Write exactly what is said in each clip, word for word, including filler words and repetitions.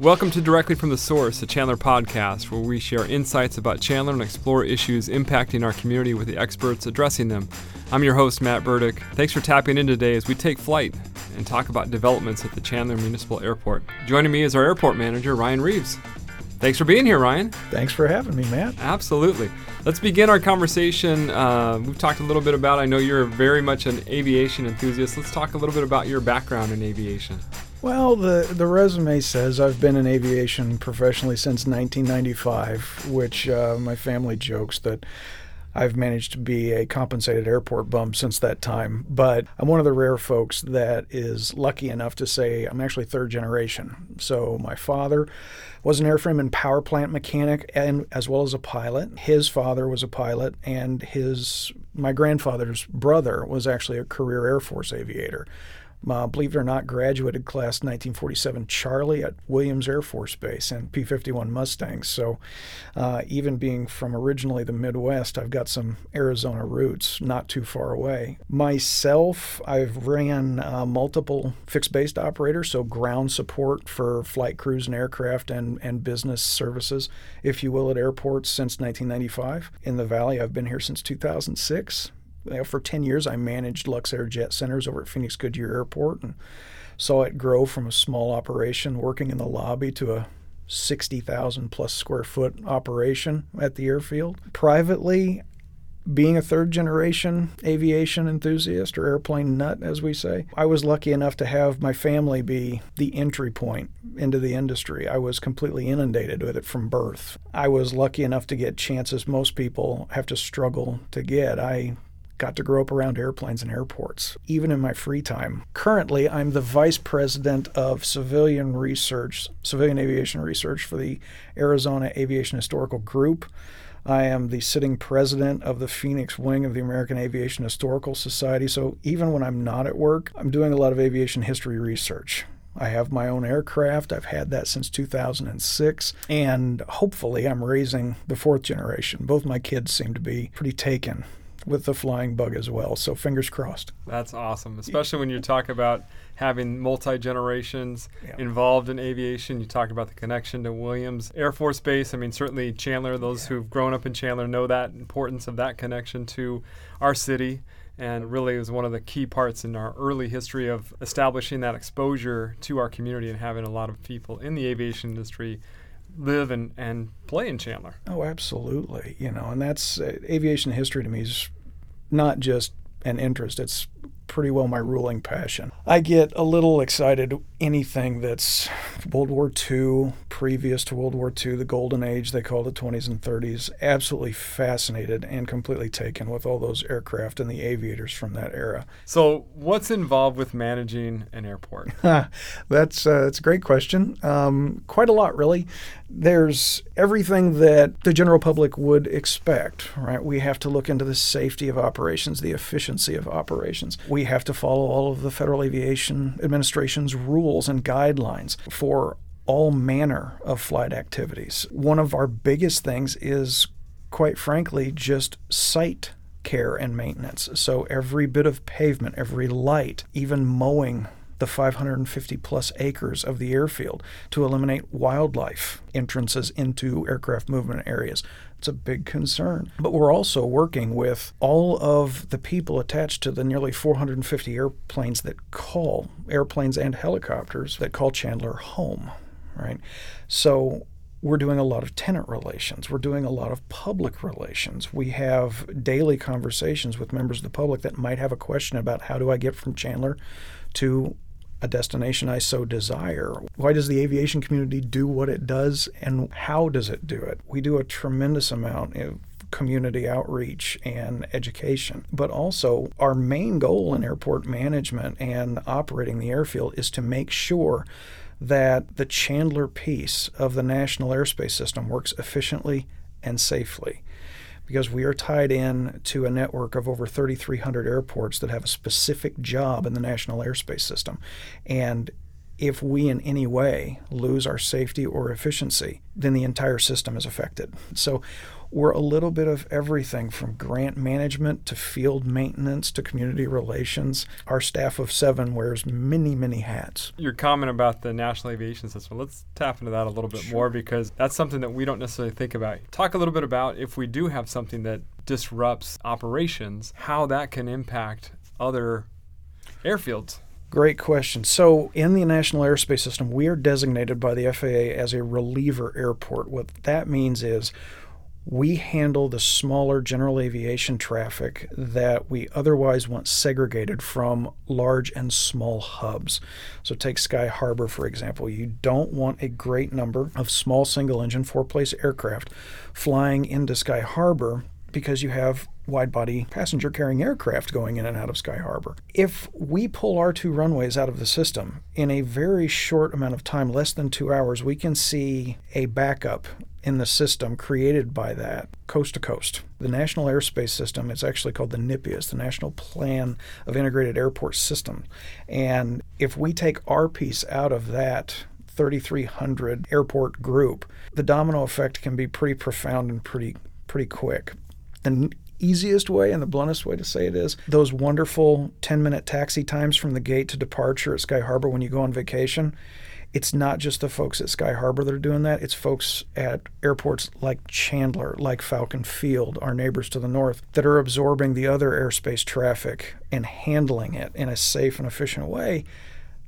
Welcome to Directly from the Source, a Chandler podcast where we share insights about Chandler and explore issues impacting our community with the experts addressing them. I'm your host, Matt Burdick. Thanks for tapping in today as we take flight and talk about developments at the Chandler Municipal Airport. Joining me is our airport manager, Ryan Reeves. Thanks for being here, Ryan. Thanks for having me, Matt. Absolutely. Let's begin our conversation. Uh, we've talked a little bit about, I know you're very much an aviation enthusiast. Let's talk a little bit about your background in aviation. Well, the, the resume says I've been in aviation professionally since nineteen ninety-five, which uh, my family jokes that I've managed to be a compensated airport bum since that time, but I'm one of the rare folks that is lucky enough to say I'm actually third generation. So my father was an airframe and power plant mechanic, and as well as a pilot. His father was a pilot, and his my grandfather's brother was actually a career Air Force aviator. Uh, believe it or not, graduated class nineteen forty-seven Charlie at Williams Air Force Base and P fifty-one Mustangs. So uh, even being from originally the Midwest, I've got some Arizona roots not too far away. Myself, I've ran uh, multiple fixed-based operators, so ground support for flight crews and aircraft and, and business services, if you will, at airports since nineteen ninety-five. In the Valley, I've been here since two thousand six. For ten years, I managed Luxair Jet Centers over at Phoenix Goodyear Airport and saw it grow from a small operation working in the lobby to a sixty thousand plus square foot operation at the airfield. Privately, being a third generation aviation enthusiast or airplane nut, as we say, I was lucky enough to have my family be the entry point into the industry. I was completely inundated with it from birth. I was lucky enough to get chances most people have to struggle to get. I got to grow up around airplanes and airports, even in my free time. Currently, I'm the vice president of civilian research, civilian aviation research for the Arizona Aviation Historical Group. I am the sitting president of the Phoenix Wing of the American Aviation Historical Society. So even when I'm not at work, I'm doing a lot of aviation history research. I have my own aircraft. I've had that since two thousand six, and hopefully I'm raising the fourth generation. Both my kids seem to be pretty taken with the flying bug as well, so fingers crossed. That's awesome, especially when you talk about having multi-generations yeah. involved in aviation. You talk about the connection to Williams Air Force Base. I mean, certainly Chandler, those yeah. who've grown up in Chandler know that importance of that connection to our city, and really was one of the key parts in our early history of establishing that exposure to our community and having a lot of people in the aviation industry live and, and play in Chandler. Oh, absolutely. You know, and that's uh, aviation history to me is not just an interest. It's pretty well my ruling passion. I get a little excited anything that's World War Two, previous to World War Two, the golden age, they call the twenties and thirties. Absolutely fascinated and completely taken with all those aircraft and the aviators from that era. So what's involved with managing an airport? that's, uh, that's a great question. Um, quite a lot, really. There's everything that the general public would expect, right? We have to look into the safety of operations, the efficiency of operations. We have to follow all of the Federal Aviation Administration's rules and guidelines for all manner of flight activities. One of our biggest things is, quite frankly, just site care and maintenance. So every bit of pavement, every light, even mowing the five hundred fifty plus acres of the airfield to eliminate wildlife entrances into aircraft movement areas. It's a big concern. But we're also working with all of the people attached to the nearly four hundred fifty airplanes that call, airplanes and helicopters that call Chandler home, right? So we're doing a lot of tenant relations. We're doing a lot of public relations. We have daily conversations with members of the public that might have a question about how do I get from Chandler to a destination I so desire. Why does the aviation community do what it does, and how does it do it? We do a tremendous amount of community outreach and education, but also our main goal in airport management and operating the airfield is to make sure that the Chandler piece of the national airspace system works efficiently and safely, because we are tied in to a network of over thirty-three hundred airports that have a specific job in the national airspace system. And if we in any way lose our safety or efficiency, then the entire system is affected. So were a little bit of everything from grant management to field maintenance to community relations. Our staff of seven wears many, many hats. Your comment about the National Aviation System, let's tap into that a little bit sure. more, because that's something that we don't necessarily think about. Talk a little bit about if we do have something that disrupts operations, how that can impact other airfields. Great question. So in the National Airspace System, we are designated by the F A A as a reliever airport. What that means is we handle the smaller general aviation traffic that we otherwise want segregated from large and small hubs. So take Sky Harbor, for example. You don't want a great number of small single-engine four-place aircraft flying into Sky Harbor because you have wide-body passenger-carrying aircraft going in and out of Sky Harbor. If we pull our two runways out of the system in a very short amount of time, less than two hours, we can see a backup in the system created by that coast to coast. The National Airspace System, it's actually called the N P I A S, the National Plan of Integrated Airport System. And if we take our piece out of that thirty-three hundred airport group, the domino effect can be pretty profound and pretty, pretty quick. The easiest way and the bluntest way to say it is those wonderful ten-minute taxi times from the gate to departure at Sky Harbor when you go on vacation. It's not just the folks at Sky Harbor that are doing that. It's folks at airports like Chandler, like Falcon Field, our neighbors to the north, that are absorbing the other airspace traffic and handling it in a safe and efficient way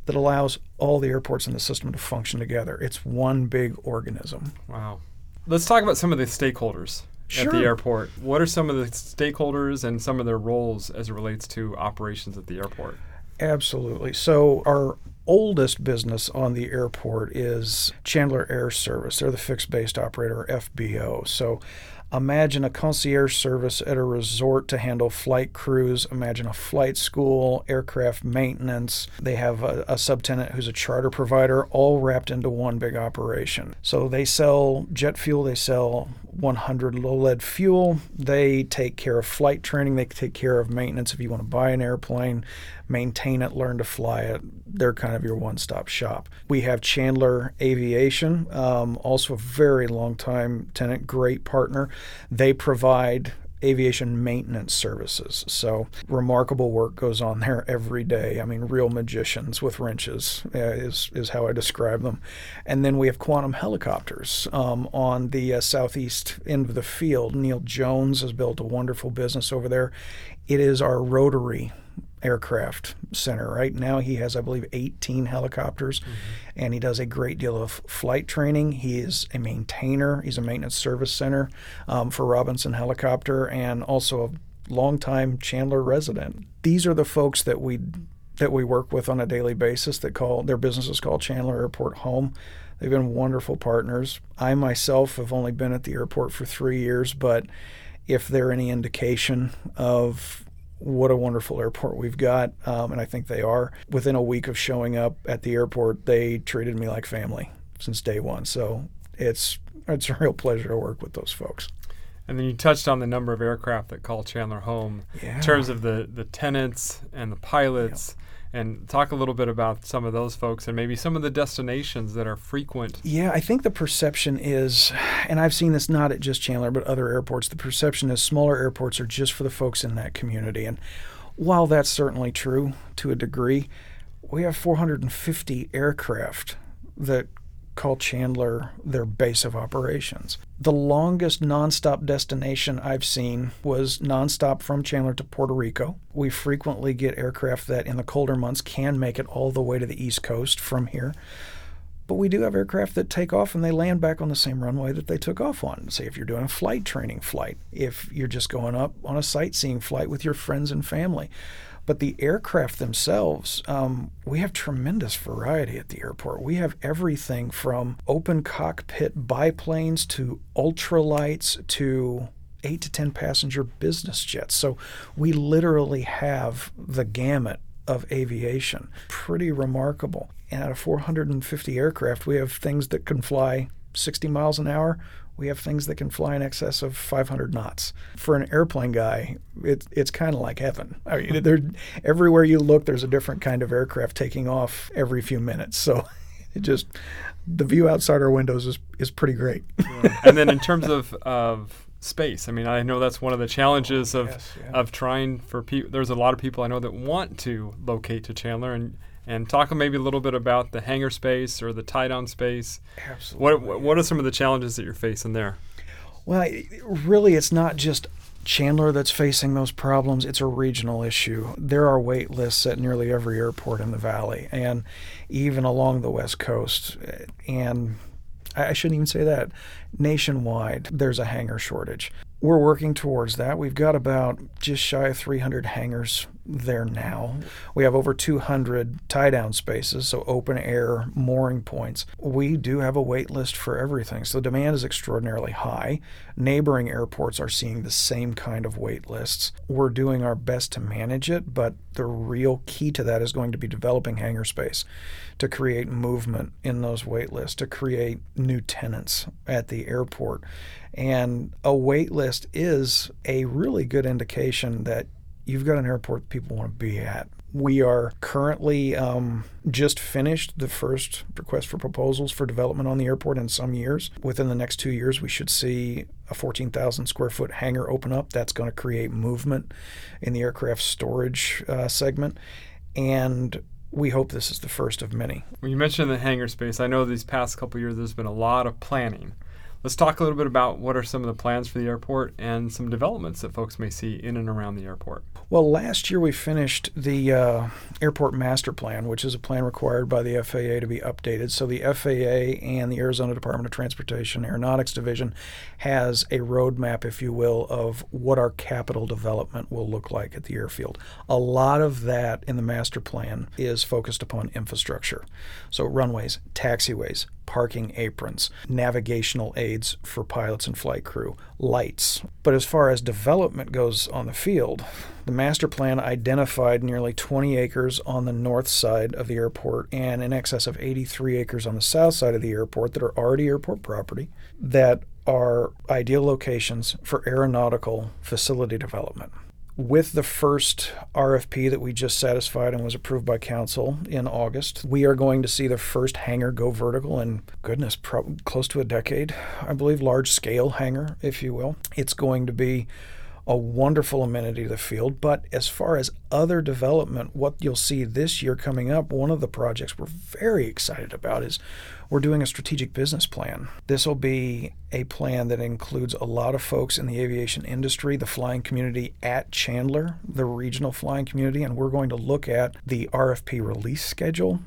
that allows all the airports in the system to function together. It's one big organism. Wow. Let's talk about some of the stakeholders sure. at the airport. What are some of the stakeholders and some of their roles as it relates to operations at the airport? Absolutely. So our oldest business on the airport is Chandler Air Service. They're the fixed-based operator, F B O. So imagine a concierge service at a resort to handle flight crews. Imagine a flight school, aircraft maintenance. They have a, a subtenant who's a charter provider, all wrapped into one big operation. So they sell jet fuel. They sell one hundred low-lead fuel. They take care of flight training. They take care of maintenance if you want to buy an airplane, maintain it, learn to fly it. They're kind of your one-stop shop. We have Chandler Aviation, um, also a very long-time tenant, great partner. They provide aviation maintenance services. So remarkable work goes on there every day. I mean, real magicians with wrenches uh, is, is how I describe them. And then we have Quantum Helicopters um, on the uh, southeast end of the field. Neil Jones has built a wonderful business over there. It is our rotary aircraft center. Right now he has, I believe, eighteen helicopters, mm-hmm. and he does a great deal of flight training. He is a maintainer. He's a maintenance service center um, for Robinson Helicopter, and also a longtime Chandler resident. These are the folks that we that we work with on a daily basis that call their businesses call Chandler Airport home. They've been wonderful partners. I myself have only been at the airport for three years, but if they're any indication of what a wonderful airport we've got, um, and I think they are. Within a week of showing up at the airport, they treated me like family since day one. So it's it's a real pleasure to work with those folks. And then you touched on the number of aircraft that call Chandler home yeah. in terms of the, the tenants and the pilots. Yep. And talk a little bit about some of those folks and maybe some of the destinations that are frequent. Yeah, I think the perception is, and I've seen this not at just Chandler, but other airports, the perception is smaller airports are just for the folks in that community. And while that's certainly true to a degree, we have four hundred fifty aircraft that call Chandler their base of operations. The longest nonstop destination I've seen was nonstop from Chandler to Puerto Rico. We frequently get aircraft that in the colder months can make it all the way to the East Coast from here. But we do have aircraft that take off and they land back on the same runway that they took off on. Say if you're doing a flight training flight, if you're just going up on a sightseeing flight with your friends and family. But the aircraft themselves, um, we have tremendous variety at the airport. We have everything from open cockpit biplanes to ultralights to eight to ten passenger business jets. So we literally have the gamut of aviation. Pretty remarkable. And out of four hundred fifty aircraft, we have things that can fly sixty miles an hour. We have things that can fly in excess of five hundred knots. For an airplane guy, it, it's kind of like heaven. I mean, there, everywhere you look, there's a different kind of aircraft taking off every few minutes. So it just, the view outside our windows is, is pretty great. Yeah. And then in terms of, of space. I mean, I know that's one of the challenges oh, of yes, yeah. of trying for people. There's a lot of people I know that want to locate to Chandler, and and talk maybe a little bit about the hangar space or the tie-down space. Absolutely. What what are some of the challenges that you're facing there? Well, really, it's not just Chandler that's facing those problems. It's a regional issue. There are wait lists at nearly every airport in the valley, and even along the West Coast, and I shouldn't even say that. Nationwide, there's a hangar shortage. We're working towards that. We've got about just shy of three hundred hangars there now. We have over two hundred tie-down spaces, so open air mooring points. We do have a wait list for everything, so the demand is extraordinarily high. Neighboring airports are seeing the same kind of wait lists. We're doing our best to manage it, but the real key to that is going to be developing hangar space to create movement in those wait lists, to create new tenants at the airport. And a wait list is a really good indication that you've got an airport people want to be at. We are currently um, just finished the first request for proposals for development on the airport in some years. Within the next two years, we should see a fourteen thousand square foot hangar open up. That's going to create movement in the aircraft storage uh, segment. And we hope this is the first of many. When you mentioned the hangar space, I know these past couple of years there's been a lot of planning. Let's talk a little bit about what are some of the plans for the airport and some developments that folks may see in and around the airport. Well, last year we finished the uh, airport master plan, which is a plan required by the F A A to be updated. So the F A A and the Arizona Department of Transportation Aeronautics Division has a roadmap, if you will, of what our capital development will look like at the airfield. A lot of that in the master plan is focused upon infrastructure. So runways, taxiways, parking aprons, navigational aids for pilots and flight crew, lights. But as far as development goes on the field, the master plan identified nearly twenty acres on the north side of the airport and in excess of eighty-three acres on the south side of the airport that are already airport property that are ideal locations for aeronautical facility development. With the first R F P that we just satisfied and was approved by council in August, we are going to see the first hangar go vertical in, goodness, pro- close to a decade, I believe, large-scale hangar, if you will. It's going to be a wonderful amenity to the field, but as far as other development, what you'll see this year coming up, one of the projects we're very excited about is we're doing a strategic business plan. This will be a plan that includes a lot of folks in the aviation industry, the flying community at Chandler, the regional flying community, and we're going to look at the R F P release schedule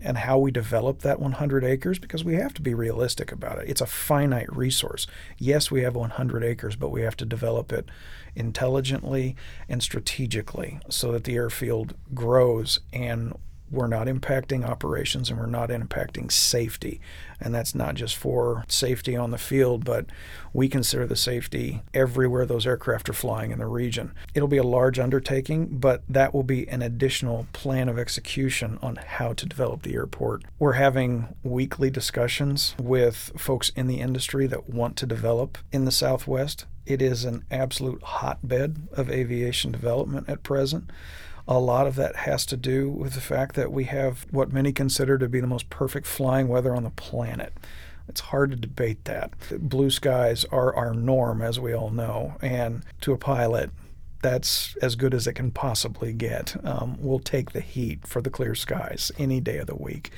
and how we develop that one hundred acres, because we have to be realistic about it. It's a finite resource. Yes, we have one hundred acres, but we have to develop it intelligently and strategically so that the airfield grows and we're not impacting operations and we're not impacting safety. And that's not just for safety on the field, but we consider the safety everywhere those aircraft are flying in the region. It'll be a large undertaking, but that will be an additional plan of execution on how to develop the airport. We're having weekly discussions with folks in the industry that want to develop in the Southwest. It is an absolute hotbed of aviation development at present. A lot of that has to do with the fact that we have what many consider to be the most perfect flying weather on the planet. It's hard to debate that. Blue skies are our norm, as we all know, and to a pilot, that's as good as it can possibly get. Um, we'll take the heat for the clear skies any day of the week.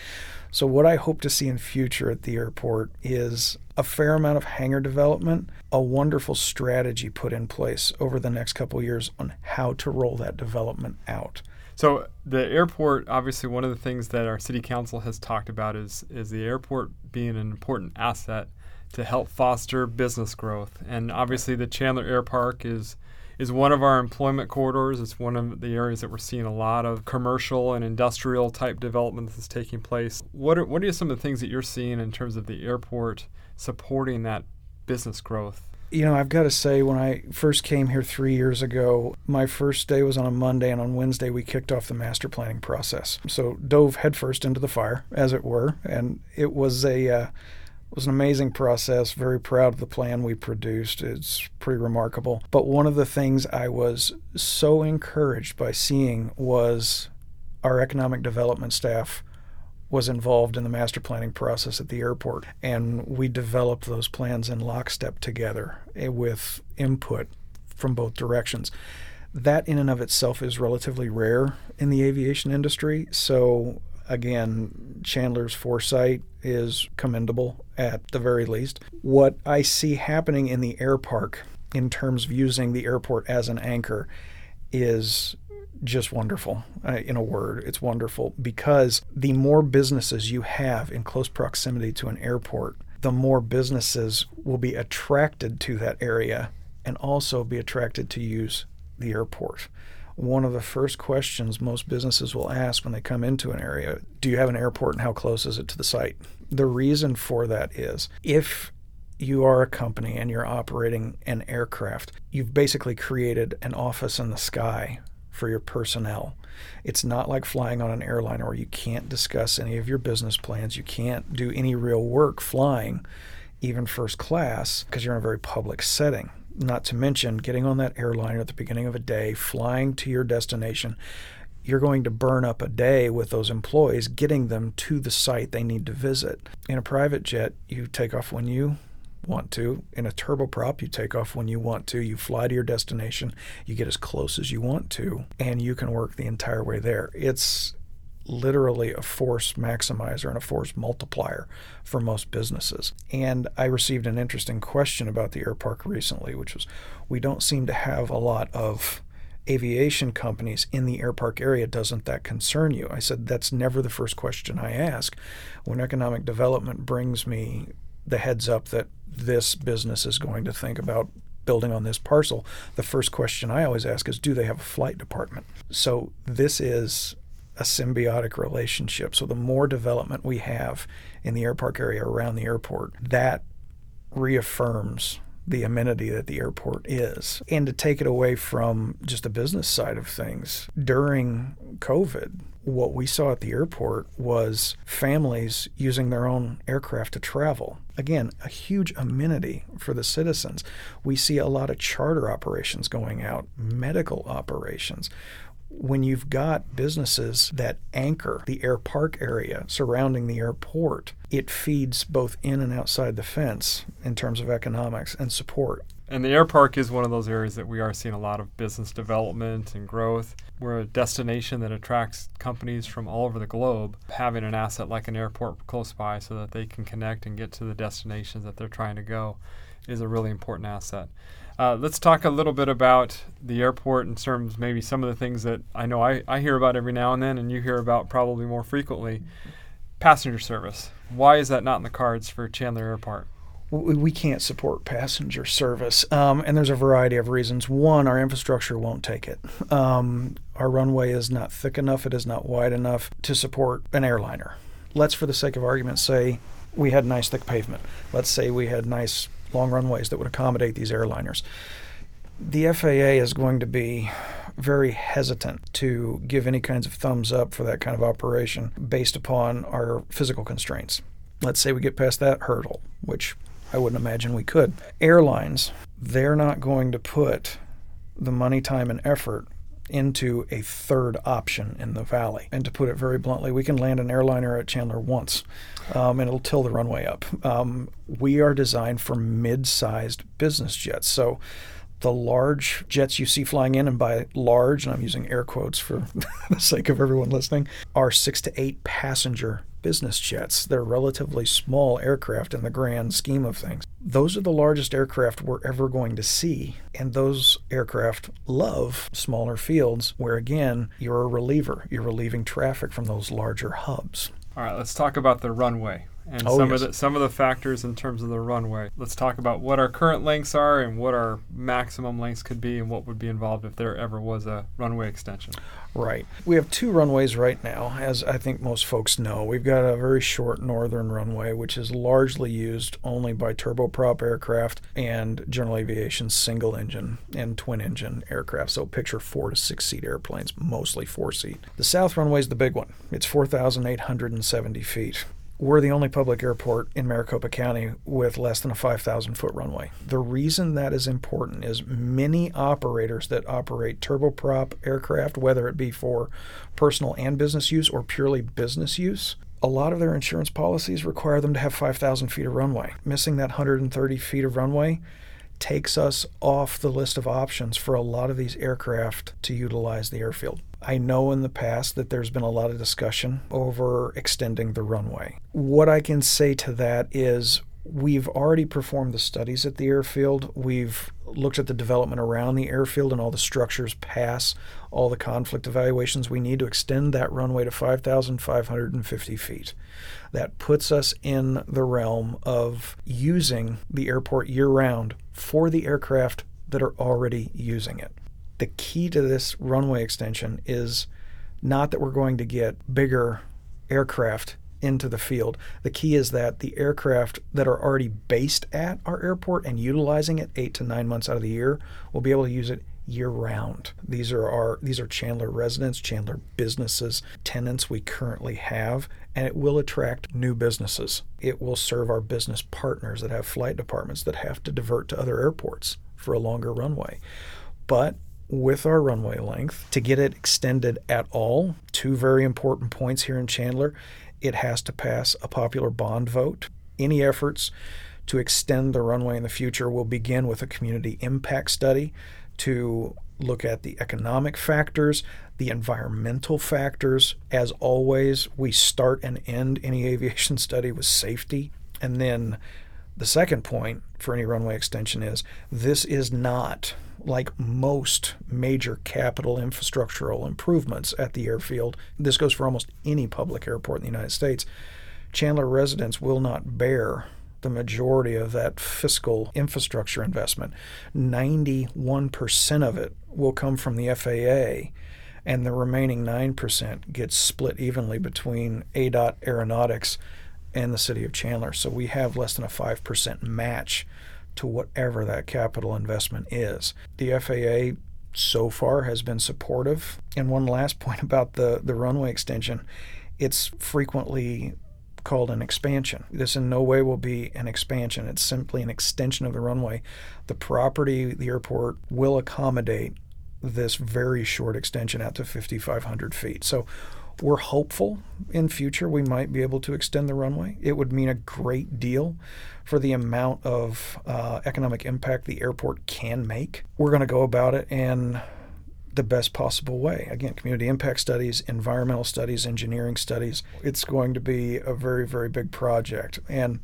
So what I hope to see in future at the airport is a fair amount of hangar development, a wonderful strategy put in place over the next couple of years on how to roll that development out. So the airport, obviously one of the things that our city council has talked about is, is the airport being an important asset to help foster business growth. And obviously the Chandler Air Park is is one of our employment corridors. It's one of the areas that we're seeing a lot of commercial and industrial type development that's taking place. What are, what are some of the things that you're seeing in terms of the airport supporting that business growth? You know, I've got to say, when I first came here three years ago, my first day was on a Monday, and on Wednesday we kicked off the master planning process. So dove headfirst into the fire, as it were, and it was a... Uh, It was an amazing process. Very proud of the plan we produced. It's pretty remarkable. But one of the things I was so encouraged by seeing was our economic development staff was involved in the master planning process at the airport, and we developed those plans in lockstep together with input from both directions. That in and of itself is relatively rare in the aviation industry, so again, Chandler's foresight is commendable at the very least. What I see happening in the air park in terms of using the airport as an anchor is just wonderful. Uh, in a word, it's wonderful, because the more businesses you have in close proximity to an airport, the more businesses will be attracted to that area and also be attracted to use the airport. One of the first questions most businesses will ask when they come into an area, do you have an airport and how close is it to the site? The reason for that is if you are a company and you're operating an aircraft, you've basically created an office in the sky for your personnel. It's not like flying on an airliner where you can't discuss any of your business plans. You can't do any real work flying, even first class, because you're in a very public setting. Not to mention getting on that airliner at the beginning of a day, flying to your destination. You're going to burn up a day with those employees, getting them to the site they need to visit. In a private jet, you take off when you want to. In a turboprop, you take off when you want to. You fly to your destination. You get as close as you want to, and you can work the entire way there. It's literally a force maximizer and a force multiplier for most businesses. And I received an interesting question about the air park recently, which was, we don't seem to have a lot of aviation companies in the air park area. Doesn't that concern you? I said, that's never the first question I ask. When economic development brings me the heads up that this business is going to think about building on this parcel, the first question I always ask is, do they have a flight department? So this is a symbiotic relationship. So the more development we have in the air park area around the airport, that reaffirms the amenity that the airport is. And to take it away from just the business side of things, during COVID, what we saw at the airport was families using their own aircraft to travel. Again, a huge amenity for the citizens. We see a lot of charter operations going out, medical operations. When you've got businesses that anchor the air park area surrounding the airport, it feeds both in and outside the fence in terms of economics and support. And the air park is one of those areas that we are seeing a lot of business development and growth. We're a destination that attracts companies from all over the globe, having an asset like an airport close by so that they can connect and get to the destinations that they're trying to go is a really important asset. Uh, let's talk a little bit about the airport in terms maybe some of the things that I know I, I hear about every now and then and you hear about probably more frequently. Passenger service. Why is that not in the cards for Chandler Air Park? We can't support passenger service, um, and there's a variety of reasons. One, our infrastructure won't take it. Um, our runway is not thick enough. It is not wide enough to support an airliner. Let's, for the sake of argument, say we had nice thick pavement. Let's say we had nice long runways that would accommodate these airliners. The F A A is going to be very hesitant to give any kinds of thumbs up for that kind of operation based upon our physical constraints. Let's say we get past that hurdle, which I wouldn't imagine we could. Airlines, they're not going to put the money, time, and effort into a third option in the valley. And to put it very bluntly, we can land an airliner at Chandler once, um, and it'll till the runway up. Um, we are designed for mid-sized business jets. So the large jets you see flying in, and by large, and I'm using air quotes for the sake of everyone listening, are six to eight passenger business jets. They're relatively small aircraft in the grand scheme of things. Those are the largest aircraft we're ever going to see, and those aircraft love smaller fields where, again, you're a reliever. You're relieving traffic from those larger hubs. All right, let's talk about the runway and oh, some yes. of the, some of the factors in terms of the runway. Let's talk about what our current lengths are and what our maximum lengths could be and what would be involved if there ever was a runway extension. Right. We have two runways right now, as I think most folks know. We've got a very short northern runway, which is largely used only by turboprop aircraft and general aviation single engine and twin engine aircraft. So picture four to six seat airplanes, mostly four seat. The south runway is the big one. It's four thousand eight hundred seventy feet. We're the only public airport in Maricopa County with less than a five thousand foot runway. The reason that is important is many operators that operate turboprop aircraft, whether it be for personal and business use or purely business use, a lot of their insurance policies require them to have five thousand feet of runway. Missing that one hundred thirty feet of runway takes us off the list of options for a lot of these aircraft to utilize the airfield. I know in the past that there's been a lot of discussion over extending the runway. What I can say to that is we've already performed the studies at the airfield. We've looked at the development around the airfield and all the structures pass all the conflict evaluations we need to extend that runway to five thousand five hundred fifty feet. That puts us in the realm of using the airport year-round for the aircraft that are already using it. The key to this runway extension is not that we're going to get bigger aircraft into the field. The key is that the aircraft that are already based at our airport and utilizing it eight to nine months out of the year will be able to use it year-round. These are our these are Chandler residents, Chandler businesses, tenants we currently have, and it will attract new businesses. It will serve our business partners that have flight departments that have to divert to other airports for a longer runway. But with our runway length, to get it extended at all, two very important points here in Chandler, it has to pass a popular bond vote. Any efforts to extend the runway in the future will begin with a community impact study to look at the economic factors, the environmental factors. As always, we start and end any aviation study with safety. And then the second point for any runway extension is this is not like most major capital infrastructural improvements at the airfield. This goes for almost any public airport in the United States. Chandler residents will not bear the majority of that fiscal infrastructure investment. ninety-one percent of it will come from the F A A, and the remaining nine percent gets split evenly between A D O T Aeronautics and the city of Chandler. So we have less than a five percent match to whatever that capital investment is. The F A A so far has been supportive. And one last point about the, the runway extension, it's frequently called an expansion. This in no way will be an expansion. It's simply an extension of the runway. The property, the airport, will accommodate this very short extension out to five thousand five hundred feet. So we're hopeful in future we might be able to extend the runway. It would mean a great deal for the amount of uh, economic impact the airport can make. We're going to go about it in the best possible way. Again, community impact studies, environmental studies, engineering studies. It's going to be a very, very big project. And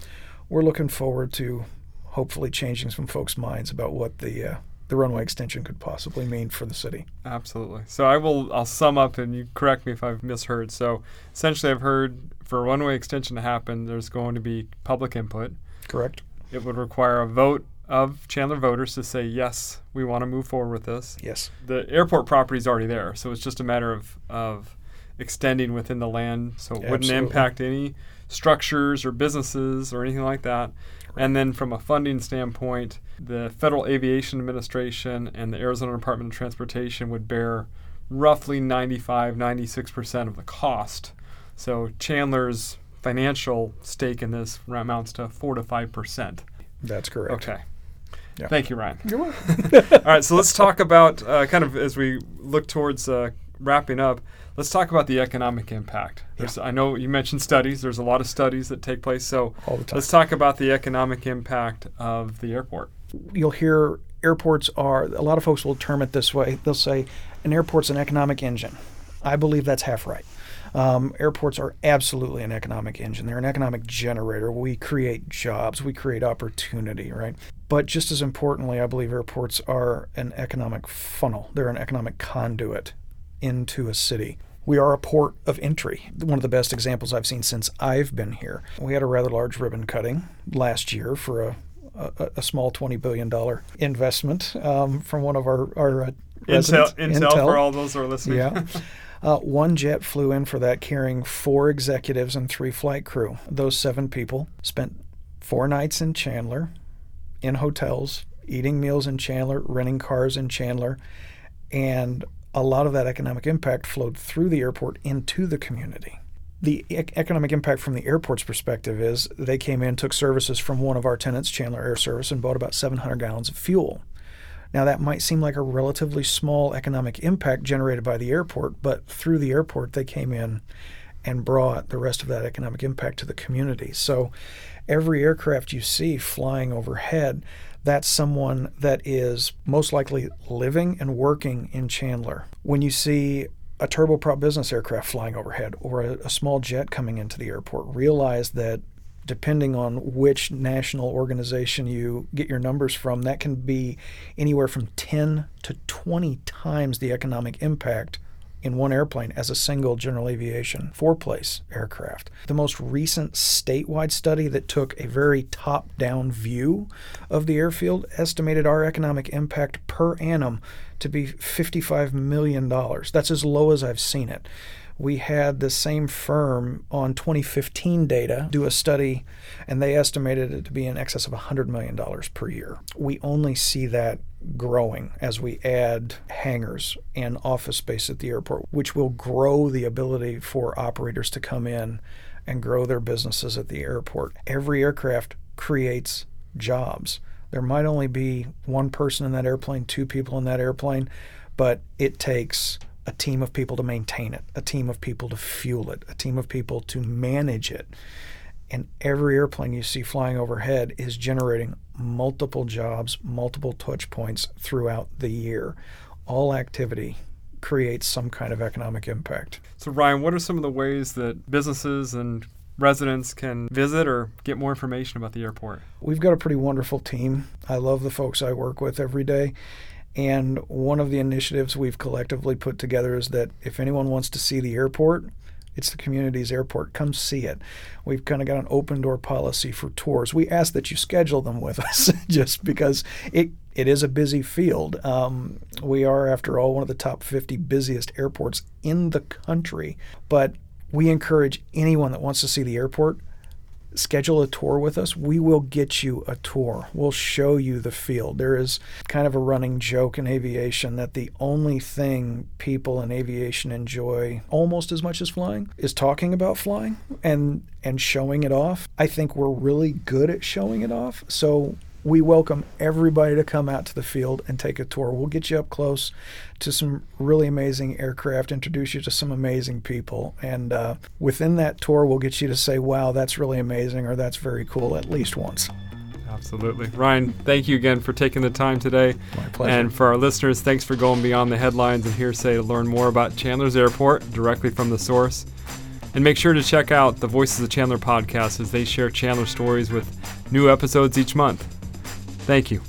we're looking forward to hopefully changing some folks' minds about what the uh, the runway extension could possibly mean for the city. Absolutely. So I will, I'll sum up, and you correct me if I've misheard. So essentially I've heard for a runway extension to happen, there's going to be public input. Correct. It would require a vote of Chandler voters to say, yes, we want to move forward with this. Yes. The airport property is already there, so it's just a matter of, of extending within the land, so it yeah, wouldn't absolutely. impact any structures or businesses or anything like that. And then from a funding standpoint, the Federal Aviation Administration and the Arizona Department of Transportation would bear roughly ninety-five, ninety-six percent of the cost. So Chandler's financial stake in this amounts to four to five percent. That's correct. Okay. Yeah. Thank you, Ryan. You're welcome. All right, so let's talk about, uh, kind of as we look towards uh, wrapping up, let's talk about the economic impact. There's, yeah. I know you mentioned studies. There's a lot of studies that take place. So let's talk about the economic impact of the airport. You'll hear airports are, a lot of folks will term it this way. They'll say an airport's an economic engine. I believe that's half right. Um, airports are absolutely an economic engine. They're an economic generator. We create jobs. We create opportunity, right? But just as importantly, I believe airports are an economic funnel. They're an economic conduit into a city. We are a port of entry. One of the best examples I've seen since I've been here. We had a rather large ribbon cutting last year for a a, a small twenty billion dollars investment um, from one of our, our uh, Intel, Intel, Intel, for all those who are listening. Yeah. Uh, one jet flew in for that, carrying four executives and three flight crew. Those seven people spent four nights in Chandler, in hotels, eating meals in Chandler, renting cars in Chandler, and a lot of that economic impact flowed through the airport into the community. The e- economic impact from the airport's perspective is they came in, took services from one of our tenants, Chandler Air Service, and bought about seven hundred gallons of fuel. Now, that might seem like a relatively small economic impact generated by the airport, but through the airport, they came in and brought the rest of that economic impact to the community. So every aircraft you see flying overhead, that's someone that is most likely living and working in Chandler. When you see a turboprop business aircraft flying overhead or a, a small jet coming into the airport, realize that depending on which national organization you get your numbers from, that can be anywhere from ten to twenty times the economic impact in one airplane as a single general aviation four-place aircraft. The most recent statewide study that took a very top-down view of the airfield estimated our economic impact per annum to be fifty-five million dollars. That's as low as I've seen it. We had the same firm on twenty fifteen data do a study, and they estimated it to be in excess of one hundred million dollars per year. We only see that growing as we add hangars and office space at the airport, which will grow the ability for operators to come in and grow their businesses at the airport. Every aircraft creates jobs. There might only be one person in that airplane, two people in that airplane, but it takes a team of people to maintain it, a team of people to fuel it, a team of people to manage it. And every airplane you see flying overhead is generating multiple jobs, multiple touch points throughout the year. All activity creates some kind of economic impact. So Ryan, what are some of the ways that businesses and residents can visit or get more information about the airport? We've got a pretty wonderful team. I love the folks I work with every day. And one of the initiatives we've collectively put together is that if anyone wants to see the airport, it's the community's airport. Come see it. We've kind of got an open door policy for tours. We ask that you schedule them with us just because it it is a busy field. Um, we are, after all, one of the top fifty busiest airports in the country. But we encourage anyone that wants to see the airport, schedule a tour with us. We will get you a tour. We'll show you the field. There is kind of a running joke in aviation that the only thing people in aviation enjoy almost as much as flying is talking about flying and, and showing it off. I think we're really good at showing it off. So we welcome everybody to come out to the field and take a tour. We'll get you up close to some really amazing aircraft, introduce you to some amazing people. And uh, within that tour, we'll get you to say, wow, that's really amazing, or that's very cool, at least once. Absolutely. Ryan, thank you again for taking the time today. My pleasure. And for our listeners, thanks for going beyond the headlines and hearsay to learn more about Chandler's Airport directly from the source. And make sure to check out the Voices of Chandler podcast as they share Chandler stories with new episodes each month. Thank you.